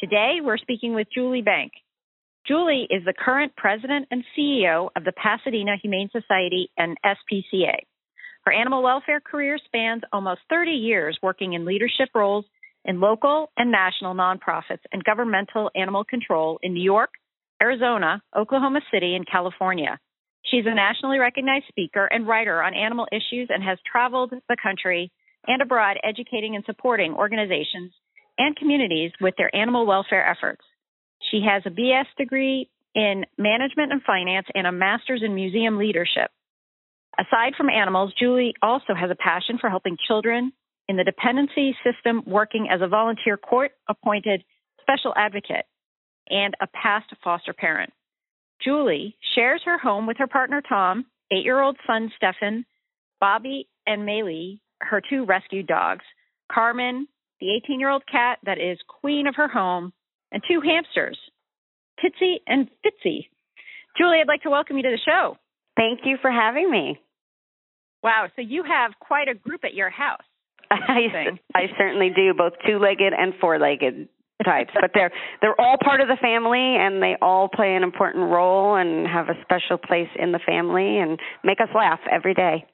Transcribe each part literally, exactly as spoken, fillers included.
Today, we're speaking with Julie Bank. Julie is the current president and C E O of the Pasadena Humane Society and S P C A. Her animal welfare career spans almost thirty years working in leadership roles in local and national nonprofits and governmental animal control in New York, Arizona, Oklahoma City, and California. She's a nationally recognized speaker and writer on animal issues and has traveled the country and abroad educating and supporting organizations and communities with their animal welfare efforts. She has a B S degree in management and finance and a master's in museum leadership. Aside from animals, Julie also has a passion for helping children in the dependency system, working as a volunteer court-appointed special advocate and a past foster parent. Julie shares her home with her partner, Tom, eight-year-old son, Stefan, Bobby, and Maylee, her two rescue dogs, Carmen, the eighteen-year-old cat that is queen of her home, and two hamsters, Pitsy and Fitzy. Julie, I'd like to welcome you to the show. Thank you for having me. Wow, so you have quite a group at your house. I, I certainly do, both two-legged and four-legged types, but they're they're all part of the family, and they all play an important role and have a special place in the family and make us laugh every day.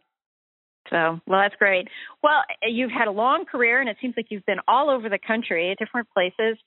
So, well, that's great. Well, you've had a long career, and it seems like you've been all over the country at different places,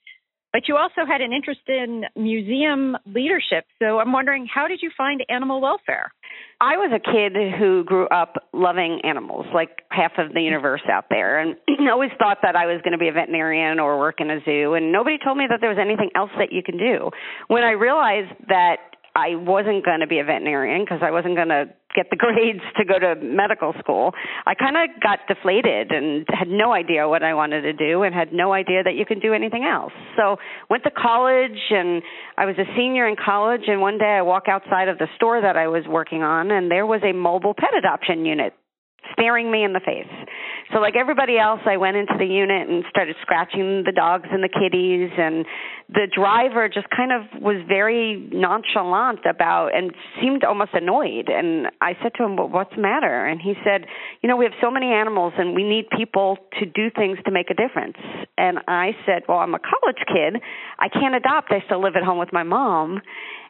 but you also had an interest in museum leadership. So I'm wondering, how did you find animal welfare? I was a kid who grew up loving animals, like half of the universe out there, and always thought that I was going to be a veterinarian or work in a zoo, and nobody told me that there was anything else that you can do. When I realized that I wasn't going to be a veterinarian because I wasn't going to get the grades to go to medical school, I kind of got deflated and had no idea what I wanted to do and had no idea that you could do anything else. So went to college, and I was a senior in college, and one day I walk outside of the store that I was working on, and there was a mobile pet adoption unit staring me in the face. So like everybody else, I went into the unit and started scratching the dogs and the kitties, and the driver just kind of was very nonchalant about and seemed almost annoyed. And I said to him, well, what's the matter? And he said, you know, we have so many animals and we need people to do things to make a difference. And I said, well, I'm a college kid. I can't adopt. I still live at home with my mom.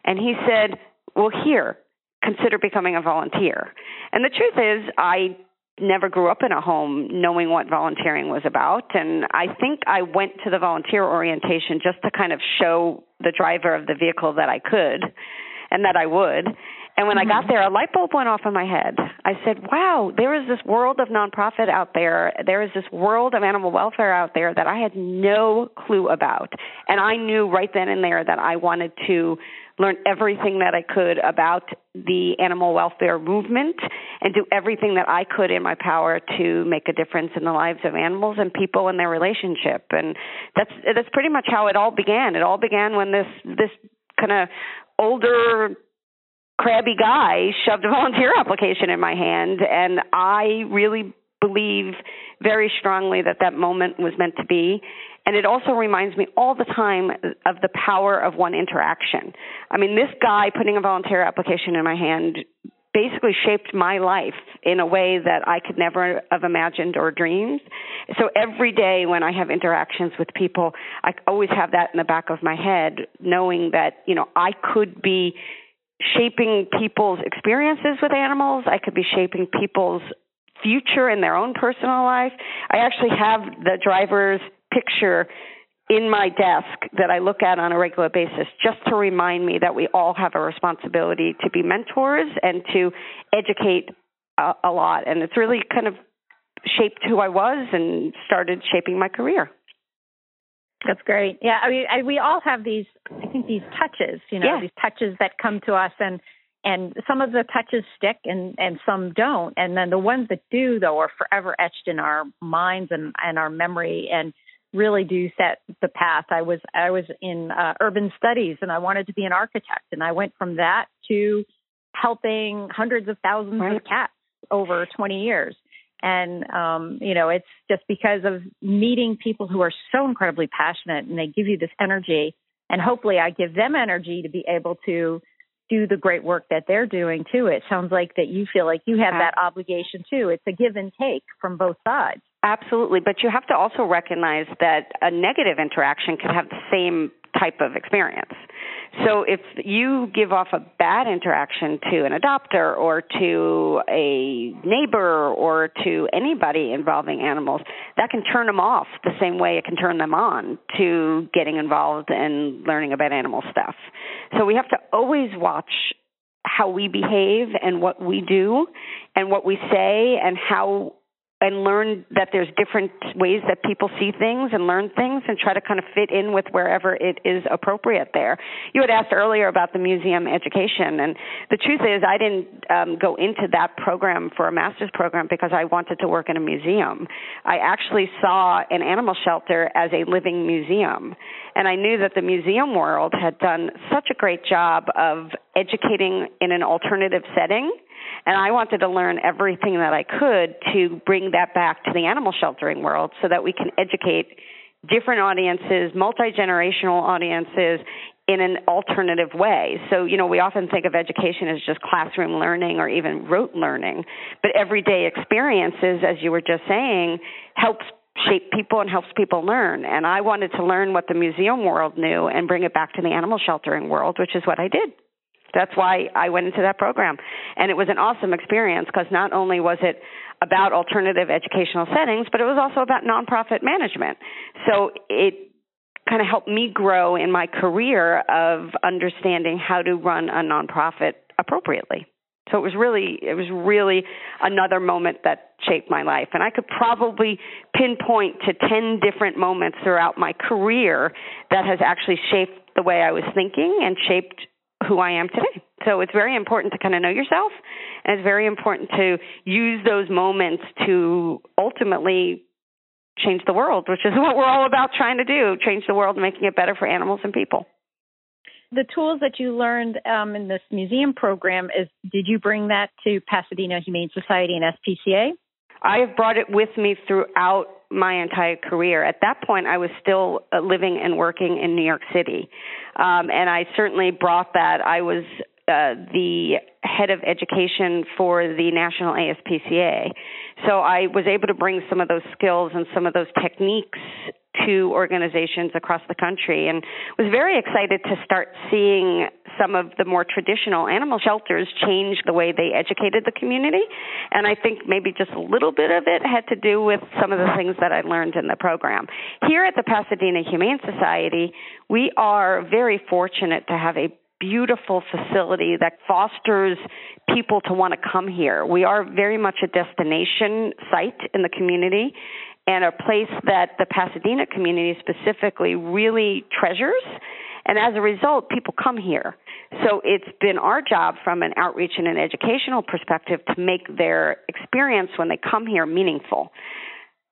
And he said, well, here, consider becoming a volunteer. And the truth is, I never grew up in a home knowing what volunteering was about. And I think I went to the volunteer orientation just to kind of show the driver of the vehicle that I could and that I would. And when mm-hmm. I got there, a light bulb went off in my head. I said, wow, there is this world of nonprofit out there. There is this world of animal welfare out there that I had no clue about. And I knew right then and there that I wanted to learn everything that I could about the animal welfare movement and do everything that I could in my power to make a difference in the lives of animals and people and their relationship. And that's that's pretty much how it all began. It all began when this this kind of older, crabby guy shoved a volunteer application in my hand, and I really believe very strongly that that moment was meant to be. And it also reminds me all the time of the power of one interaction. I mean, this guy putting a volunteer application in my hand basically shaped my life in a way that I could never have imagined or dreamed. So every day when I have interactions with people, I always have that in the back of my head, knowing that, you know, I could be shaping people's experiences with animals. I could be shaping people's future in their own personal life. I actually have the driver's picture in my desk that I look at on a regular basis just to remind me that we all have a responsibility to be mentors and to educate a, a lot. And it's really kind of shaped who I was and started shaping my career. That's great. Yeah, I mean, I, we all have these, I think, these touches, you know, yeah. these touches that come to us, and and some of the touches stick and, and some don't. And then the ones that do, though, are forever etched in our minds and, and our memory. And really do set the path. I was I was in uh, urban studies, and I wanted to be an architect, and I went from that to helping hundreds of thousands right. of cats over twenty years. And, um, you know, it's just because of meeting people who are so incredibly passionate, and they give you this energy. And hopefully I give them energy to be able to do the great work that they're doing, too. It sounds like that you feel like you have that obligation, too. It's a give and take from both sides. Absolutely. But you have to also recognize that a negative interaction could have the same type of experience. So if you give off a bad interaction to an adopter or to a neighbor or to anybody involving animals, that can turn them off the same way it can turn them on to getting involved and learning about animal stuff. So we have to always watch how we behave and what we do and what we say and how and learn that there's different ways that people see things and learn things and try to kind of fit in with wherever it is appropriate there. You had asked earlier about the museum education, and the truth is I didn't um, go into that program for a master's program because I wanted to work in a museum. I actually saw an animal shelter as a living museum, and I knew that the museum world had done such a great job of educating in an alternative setting. And I wanted to learn everything that I could to bring that back to the animal sheltering world so that we can educate different audiences, multi-generational audiences, in an alternative way. So, you know, we often think of education as just classroom learning or even rote learning. But everyday experiences, as you were just saying, helps shape people and helps people learn. And I wanted to learn what the museum world knew and bring it back to the animal sheltering world, which is what I did. That's why I went into that program. And it was an awesome experience because not only was it about alternative educational settings, but it was also about nonprofit management. So it kind of helped me grow in my career of understanding how to run a nonprofit appropriately. So it was really, it was really another moment that shaped my life. And I could probably pinpoint to ten different moments throughout my career that has actually shaped the way I was thinking and shaped who I am today. So it's very important to kind of know yourself, and it's very important to use those moments to ultimately change the world, which is what we're all about trying to do, change the world, making it better for animals and people. The tools that you learned um, in this museum program, is, did you bring that to Pasadena Humane Society and S P C A? I have brought it with me throughout my entire career. At that point, I was still living and working in New York City. Um, and I certainly brought that. I was uh, the head of education for the National A S P C A. So I was able to bring some of those skills and some of those techniques to organizations across the country, and was very excited to start seeing some of the more traditional animal shelters change the way they educated the community. And I think maybe just a little bit of it had to do with some of the things that I learned in the program. Here at the Pasadena Humane Society, we are very fortunate to have a beautiful facility that fosters people to want to come here. We are very much a destination site in the community, and a place that the Pasadena community specifically really treasures. And as a result, people come here. So it's been our job from an outreach and an educational perspective to make their experience when they come here meaningful.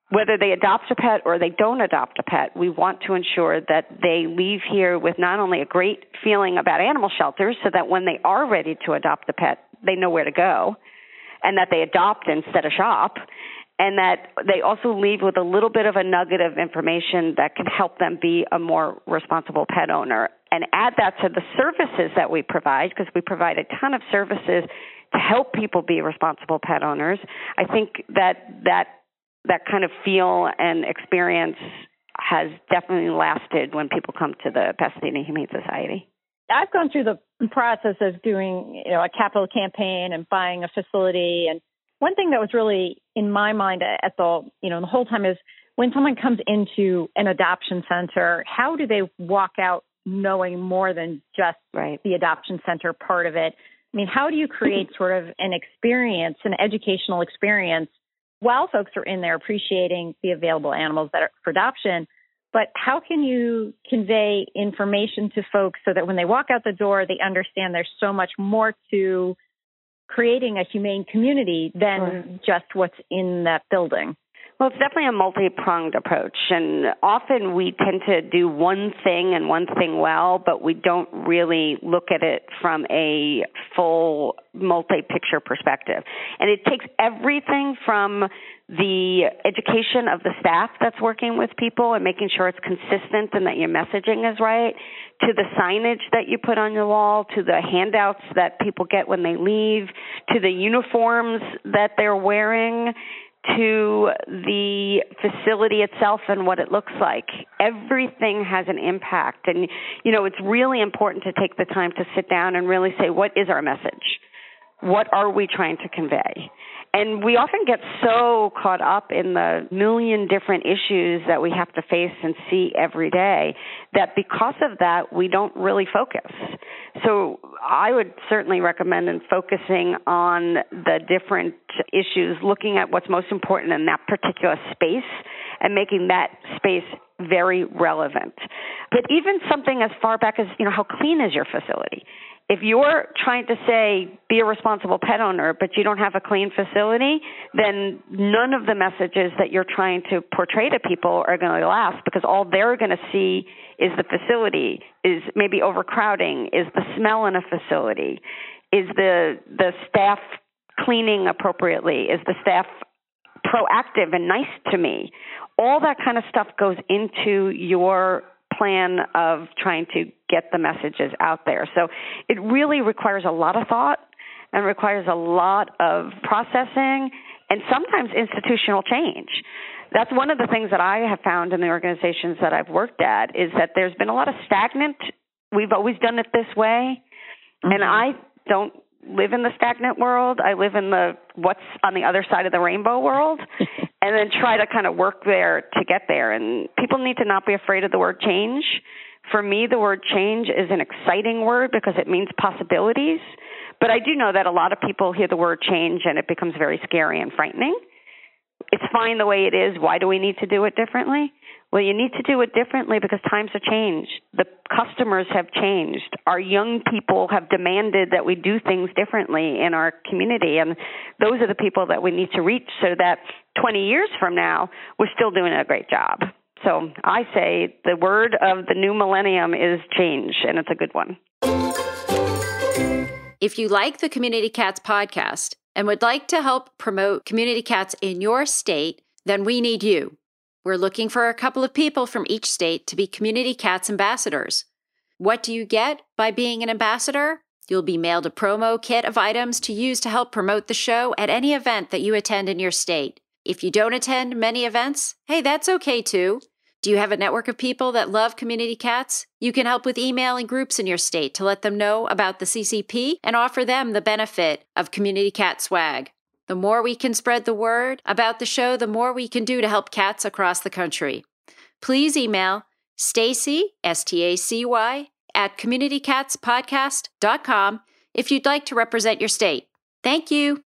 Whether they adopt a pet or they don't adopt a pet, we want to ensure that they leave here with not only a great feeling about animal shelters so that when they are ready to adopt the pet, they know where to go, and that they adopt instead of shop, and that they also leave with a little bit of a nugget of information that can help them be a more responsible pet owner. And add that to the services that we provide, because we provide a ton of services to help people be responsible pet owners. I think that that that kind of feel and experience has definitely lasted when people come to the Pasadena Humane Society. I've gone through the process of doing, you know, a capital campaign and buying a facility. And one thing that was really in my mind at the, you know, the whole time is when someone comes into an adoption center, how do they walk out knowing more than just right. the adoption center part of it? I mean, how do you create sort of an experience, an educational experience, while folks are in there appreciating the available animals that are for adoption? But how can you convey information to folks so that when they walk out the door, they understand there's so much more to creating a humane community than just what's in that building? Well, it's definitely a multi-pronged approach, and often we tend to do one thing and one thing well, but we don't really look at it from a full multi-picture perspective. And it takes everything from the education of the staff that's working with people and making sure it's consistent and that your messaging is right, to the signage that you put on your wall, to the handouts that people get when they leave, to the uniforms that they're wearing, to the facility itself and what it looks like. Everything has an impact. And, you know, it's really important to take the time to sit down and really say, what is our message? What are we trying to convey? And we often get so caught up in the million different issues that we have to face and see every day that because of that, we don't really focus. So I would certainly recommend in focusing on the different issues, looking at what's most important in that particular space and making that space very relevant. But even something as far back as, you know, how clean is your facility? If you're trying to say, be a responsible pet owner, but you don't have a clean facility, then none of the messages that you're trying to portray to people are going to last, because all they're going to see is the facility, is maybe overcrowding, is the smell in a facility, is the the staff cleaning appropriately, is the staff proactive and nice to me. All that kind of stuff goes into your plan of trying to get the messages out there. So it really requires a lot of thought and requires a lot of processing and sometimes institutional change. That's one of the things that I have found in the organizations that I've worked at, is that there's been a lot of stagnant, we've always done it this way, mm-hmm. and I don't live in the stagnant world. I live in the what's on the other side of the rainbow world, and then try to kind of work there to get there. And people need to not be afraid of the word change. For me, the word change is an exciting word because it means possibilities. But I do know that a lot of people hear the word change and it becomes very scary and frightening. It's fine the way it is. Why do we need to do it differently? Well, you need to do it differently because times have changed. The customers have changed. Our young people have demanded that we do things differently in our community. And those are the people that we need to reach so that twenty years from now, we're still doing a great job. So I say the word of the new millennium is change, and it's a good one. If you like the Community Cats podcast and would like to help promote community cats in your state, then we need you. We're looking for a couple of people from each state to be Community Cats ambassadors. What do you get by being an ambassador? You'll be mailed a promo kit of items to use to help promote the show at any event that you attend in your state. If you don't attend many events, hey, that's okay too. Do you have a network of people that love Community Cats? You can help with emailing groups in your state to let them know about the C C P and offer them the benefit of Community Cat swag. The more we can spread the word about the show, the more we can do to help cats across the country. Please email Stacy, S T A C Y, at community cats podcast dot com if you'd like to represent your state. Thank you.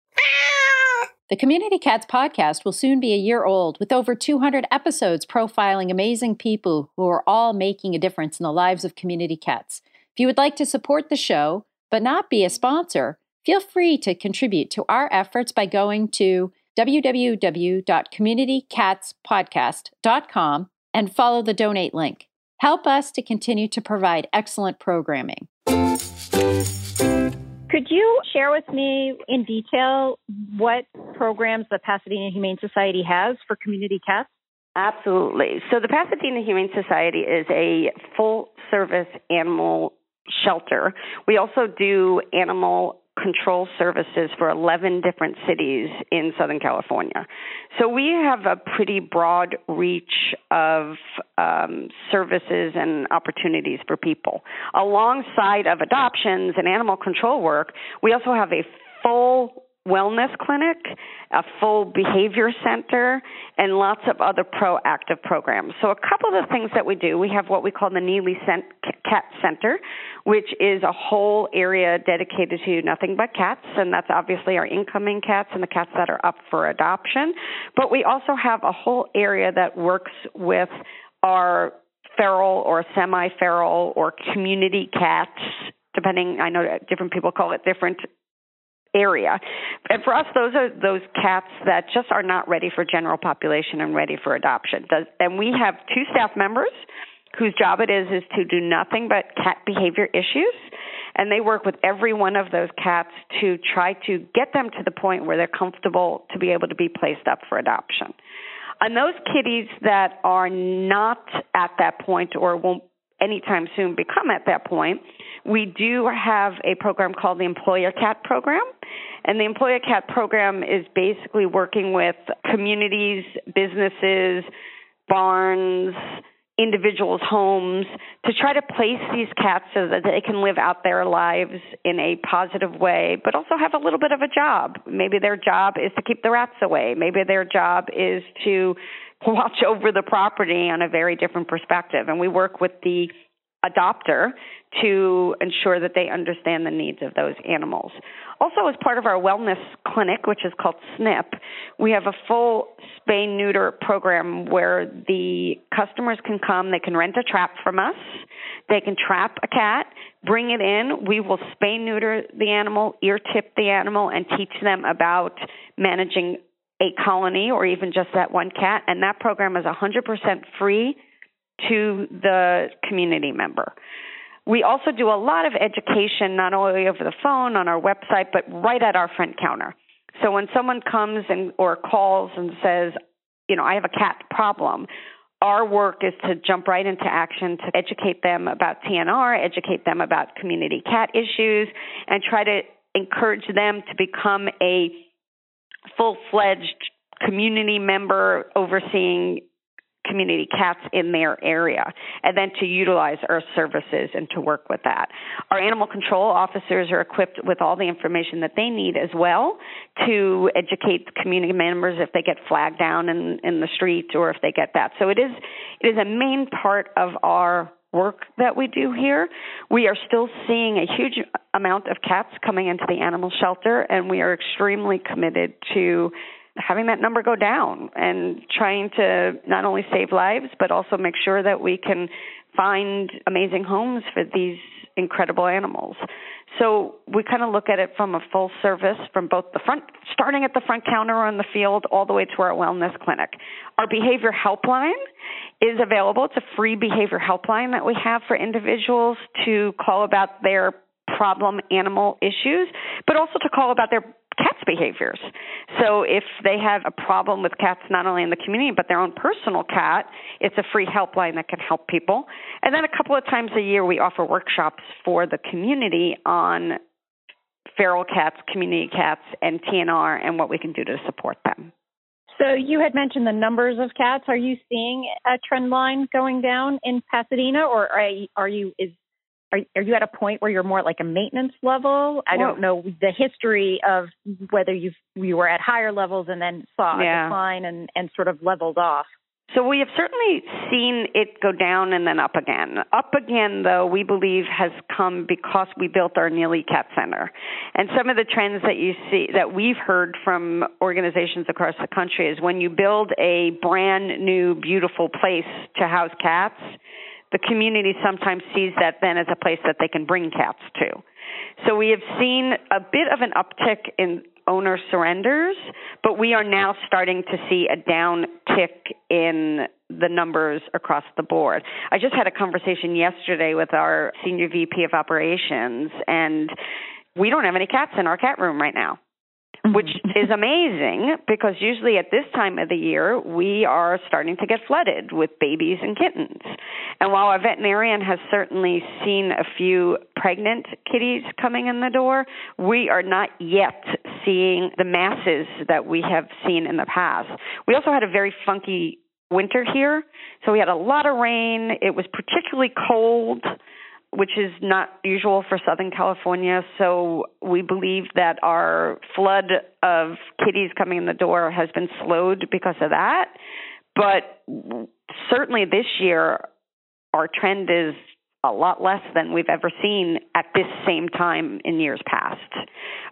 The Community Cats podcast will soon be a year old, with over two hundred episodes profiling amazing people who are all making a difference in the lives of community cats. If you would like to support the show but not be a sponsor, feel free to contribute to our efforts by going to w w w dot community cats podcast dot com and follow the donate link. Help us to continue to provide excellent programming. Could you share with me in detail what programs the Pasadena Humane Society has for community cats? Absolutely. So the Pasadena Humane Society is a full-service animal shelter. We also do animal control services for eleven different cities in Southern California. So we have a pretty broad reach of um, services and opportunities for people. Alongside of adoptions and animal control work, we also have a full wellness clinic, a full behavior center, and lots of other proactive programs. So a couple of the things that we do, we have what we call the Neely Scent Cat Center, which is a whole area dedicated to nothing but cats, and that's obviously our incoming cats and the cats that are up for adoption. But we also have a whole area that works with our feral or semi-feral or community cats, depending, I know different people call it different area. And for us, those are those cats that just are not ready for general population and ready for adoption. And we have two staff members whose job it is is to do nothing but cat behavior issues. And they work with every one of those cats to try to get them to the point where they're comfortable to be able to be placed up for adoption. And those kitties that are not at that point or won't anytime soon become at that point, we do have a program called the Employ-a-Cat Program. And the Employ-a-Cat Program is basically working with communities, businesses, barns, individuals' homes to try to place these cats so that they can live out their lives in a positive way, but also have a little bit of a job. Maybe their job is to keep the rats away. Maybe their job is to watch over the property on a very different perspective. And we work with the adopter to ensure that they understand the needs of those animals. Also, as part of our wellness clinic, which is called Snip, we have a full spay-neuter program where the customers can come, they can rent a trap from us, they can trap a cat, bring it in, we will spay-neuter the animal, ear-tip the animal, and teach them about managing a colony or even just that one cat. And that program is one hundred percent free to the community member. We also do a lot of education, not only over the phone, on our website, but right at our front counter. So when someone comes and or calls and says, you know, I have a cat problem, our work is to jump right into action to educate them about T N R, educate them about community cat issues, and try to encourage them to become a full-fledged community member overseeing community cats in their area, and then to utilize our services and to work with that. Our animal control officers are equipped with all the information that they need as well to educate the community members if they get flagged down in, in the street or if they get that. So it is, it is a main part of our work that we do here. We are still seeing a huge amount of cats coming into the animal shelter, and we are extremely committed to having that number go down and trying to not only save lives, but also make sure that we can find amazing homes for these incredible animals. So we kind of look at it from a full service, from both the front, starting at the front counter on the field, all the way to our wellness clinic. Our behavior helpline is available. It's a free behavior helpline that we have for individuals to call about their problem animal issues, but also to call about their cats' behaviors. So if they have a problem with cats, not only in the community, but their own personal cat, it's a free helpline that can help people. And then a couple of times a year, we offer workshops for the community on feral cats, community cats, and T N R, and what we can do to support them. So you had mentioned the numbers of cats. Are you seeing a trend line going down in Pasadena, or are you is Are, are you at a point where you're more like a maintenance level? I don't know the history of whether you you were at higher levels and then saw yeah. a decline and, and sort of leveled off. So we have certainly seen it go down and then up again. Up again, though, we believe has come because we built our Neely Cat Center. And some of the trends that you see that we've heard from organizations across the country is when you build a brand new, beautiful place to house cats, the community sometimes sees that then as a place that they can bring cats to. So we have seen a bit of an uptick in owner surrenders, but we are now starting to see a downtick in the numbers across the board. I just had a conversation yesterday with our senior V P of operations, and we don't have any cats in our cat room right now, which is amazing because usually at this time of the year, we are starting to get flooded with babies and kittens. And while our veterinarian has certainly seen a few pregnant kitties coming in the door, we are not yet seeing the masses that we have seen in the past. We also had a very funky winter here, so we had a lot of rain. It was particularly cold, which is not usual for Southern California. So we believe that our flood of kitties coming in the door has been slowed because of that. But certainly this year, our trend is a lot less than we've ever seen at this same time in years past.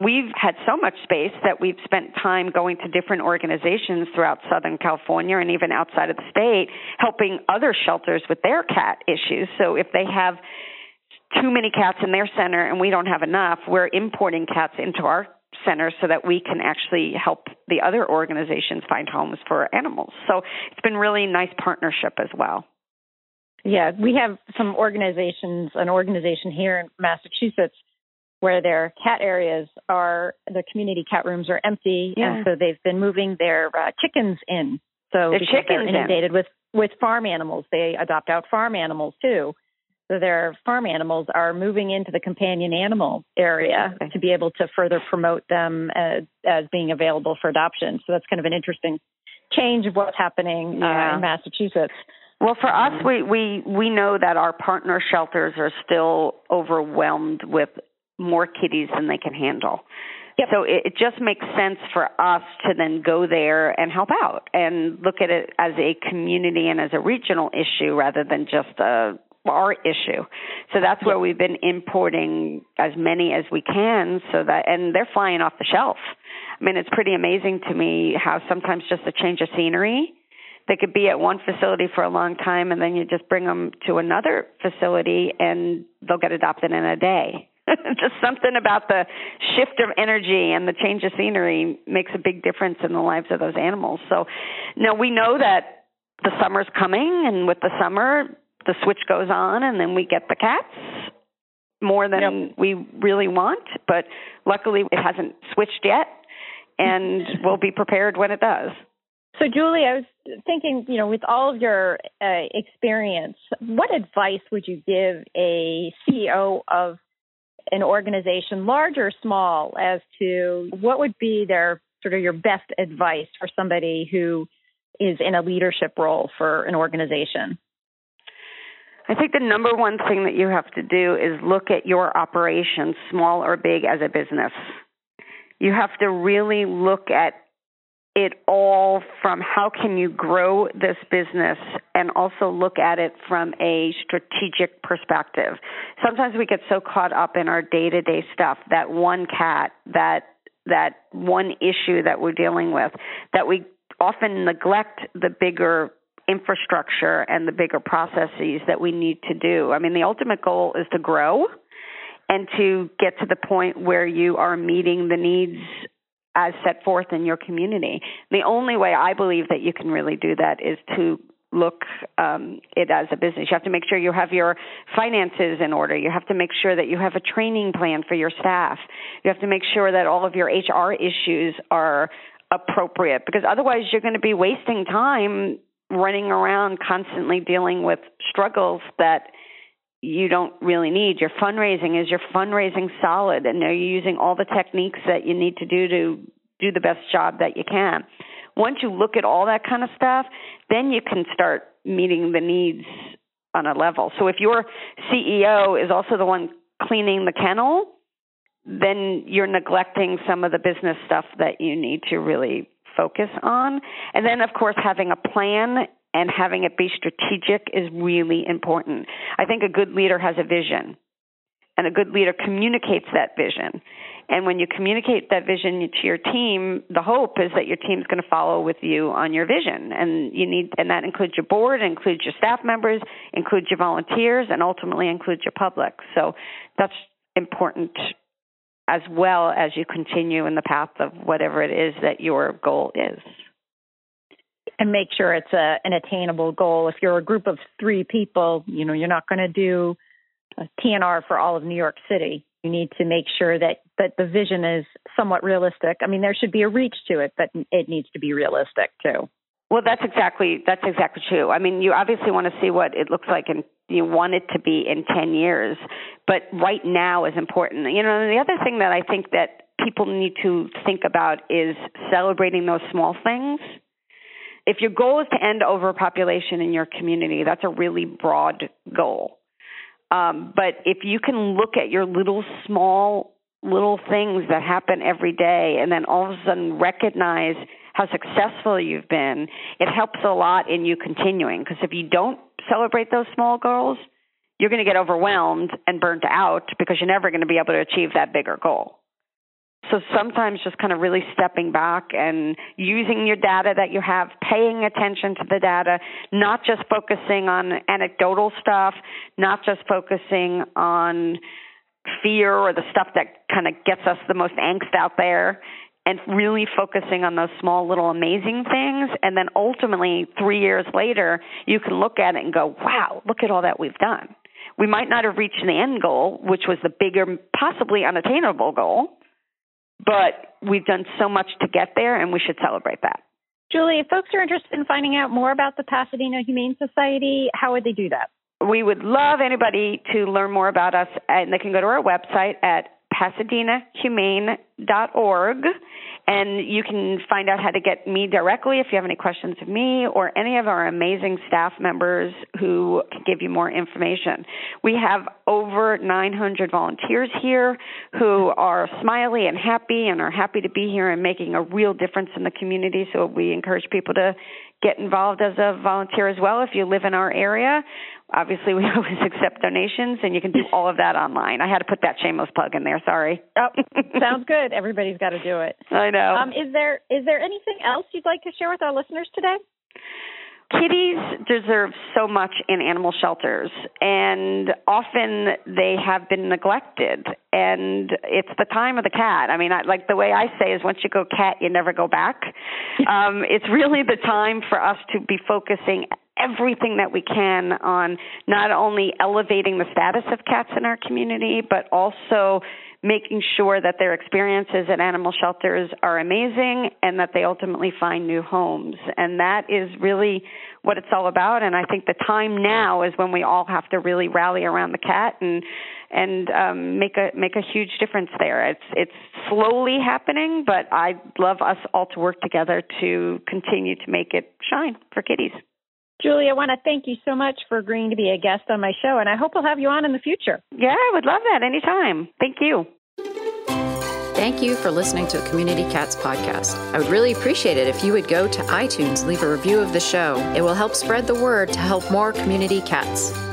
We've had so much space that we've spent time going to different organizations throughout Southern California and even outside of the state, helping other shelters with their cat issues. So if they have too many cats in their center and we don't have enough, we're importing cats into our center so that we can actually help the other organizations find homes for animals. So it's been really nice partnership as well. Yeah, we have some organizations, an organization here in Massachusetts where their cat areas are, their community cat rooms are empty, yeah. and so they've been moving their uh, chickens in. So their because they're inundated in. with, with farm animals. They adopt out farm animals too. So their farm animals are moving into the companion animal area okay. to be able to further promote them as, as being available for adoption. So that's kind of an interesting change of what's happening yeah. uh, in Massachusetts. Well, for us, we, we, we know that our partner shelters are still overwhelmed with more kitties than they can handle. Yep. So it, it just makes sense for us to then go there and help out and look at it as a community and as a regional issue rather than just a our issue. So that's where we've been importing as many as we can so that, and they're flying off the shelf. I mean, it's pretty amazing to me how sometimes just a change of scenery, they could be at one facility for a long time and then you just bring them to another facility and they'll get adopted in a day. Just something about the shift of energy and the change of scenery makes a big difference in the lives of those animals. So now we know that the summer's coming, and with the summer, the switch goes on, and then we get the cats more than yep. we really want. But luckily, it hasn't switched yet, and we'll be prepared when it does. So, Julie, I was thinking, you know, with all of your uh, experience, what advice would you give a C E O of an organization, large or small, as to what would be their sort of your best advice for somebody who is in a leadership role for an organization? I think the number one thing that you have to do is look at your operations, small or big, as a business. You have to really look at it all from how can you grow this business, and also look at it from a strategic perspective. Sometimes we get so caught up in our day-to-day stuff, that one cat, that that one issue that we're dealing with, that we often neglect the bigger infrastructure and the bigger processes that we need to do. I mean, the ultimate goal is to grow and to get to the point where you are meeting the needs as set forth in your community. The only way I believe that you can really do that is to look um, it as a business. You have to make sure you have your finances in order. You have to make sure that you have a training plan for your staff. You have to make sure that all of your H R issues are appropriate, because otherwise you're going to be wasting time running around constantly dealing with struggles that you don't really need. Your fundraising, is your fundraising solid? And are you using all the techniques that you need to do to do the best job that you can? Once you look at all that kind of stuff, then you can start meeting the needs on a level. So if your C E O is also the one cleaning the kennel, then you're neglecting some of the business stuff that you need to really focus on. And then, of course, having a plan and having it be strategic is really important. I think a good leader has a vision, and a good leader communicates that vision. And when you communicate that vision to your team, the hope is that your team's going to follow with you on your vision. And you need, and that includes your board, includes your staff members, includes your volunteers, and ultimately includes your public. So that's important as well as you continue in the path of whatever it is that your goal is. And make sure it's a, an attainable goal. If you're a group of three people, you know, you're not going to do a T N R for all of New York City. You need to make sure that, that the vision is somewhat realistic. I mean, there should be a reach to it, but it needs to be realistic too. Well, that's exactly that's exactly true. I mean, you obviously want to see what it looks like, and you want it to be in ten years, but right now is important. You know, the other thing that I think that people need to think about is celebrating those small things. If your goal is to end overpopulation in your community, that's a really broad goal. Um, but if you can look at your little small little things that happen every day, and then all of a sudden recognize how successful you've been, it helps a lot in you continuing. Because if you don't celebrate those small goals, you're going to get overwhelmed and burnt out because you're never going to be able to achieve that bigger goal. So sometimes just kind of really stepping back and using your data that you have, paying attention to the data, not just focusing on anecdotal stuff, not just focusing on fear or the stuff that kind of gets us the most angst out there, and really focusing on those small little amazing things. And then ultimately, three years later, you can look at it and go, wow, look at all that we've done. We might not have reached the end goal, which was the bigger, possibly unattainable goal, but we've done so much to get there, and we should celebrate that. Julie, if folks are interested in finding out more about the Pasadena Humane Society, how would they do that? We would love anybody to learn more about us, and they can go to our website at Pasadena Humane dot org, and you can find out how to get me directly if you have any questions of me or any of our amazing staff members who can give you more information. We have over nine hundred volunteers here who are smiley and happy and are happy to be here and making a real difference in the community, so we encourage people to get involved as a volunteer as well if you live in our area. Obviously, we always accept donations, and you can do all of that online. I had to put that shameless plug in there. Sorry. Oh, sounds good. Everybody's got to do it. I know. Um, is there is there anything else you'd like to share with our listeners today? Kitties deserve so much in animal shelters, and often they have been neglected, and it's the time of the cat. I mean, I, like the way I say is once you go cat, you never go back. Um, it's really the time for us to be focusing everything that we can on not only elevating the status of cats in our community, but also making sure that their experiences at animal shelters are amazing and that they ultimately find new homes. And that is really what it's all about. And I think the time now is when we all have to really rally around the cat and and um, make a make a huge difference there. It's it's slowly happening, but I'd love us all to work together to continue to make it shine for kitties. Julie, I want to thank you so much for agreeing to be a guest on my show, and I hope we'll have you on in the future. Yeah, I would love that anytime. Thank you. Thank you for listening to Community Cats Podcast. I would really appreciate it if you would go to iTunes, leave a review of the show. It will help spread the word to help more community cats.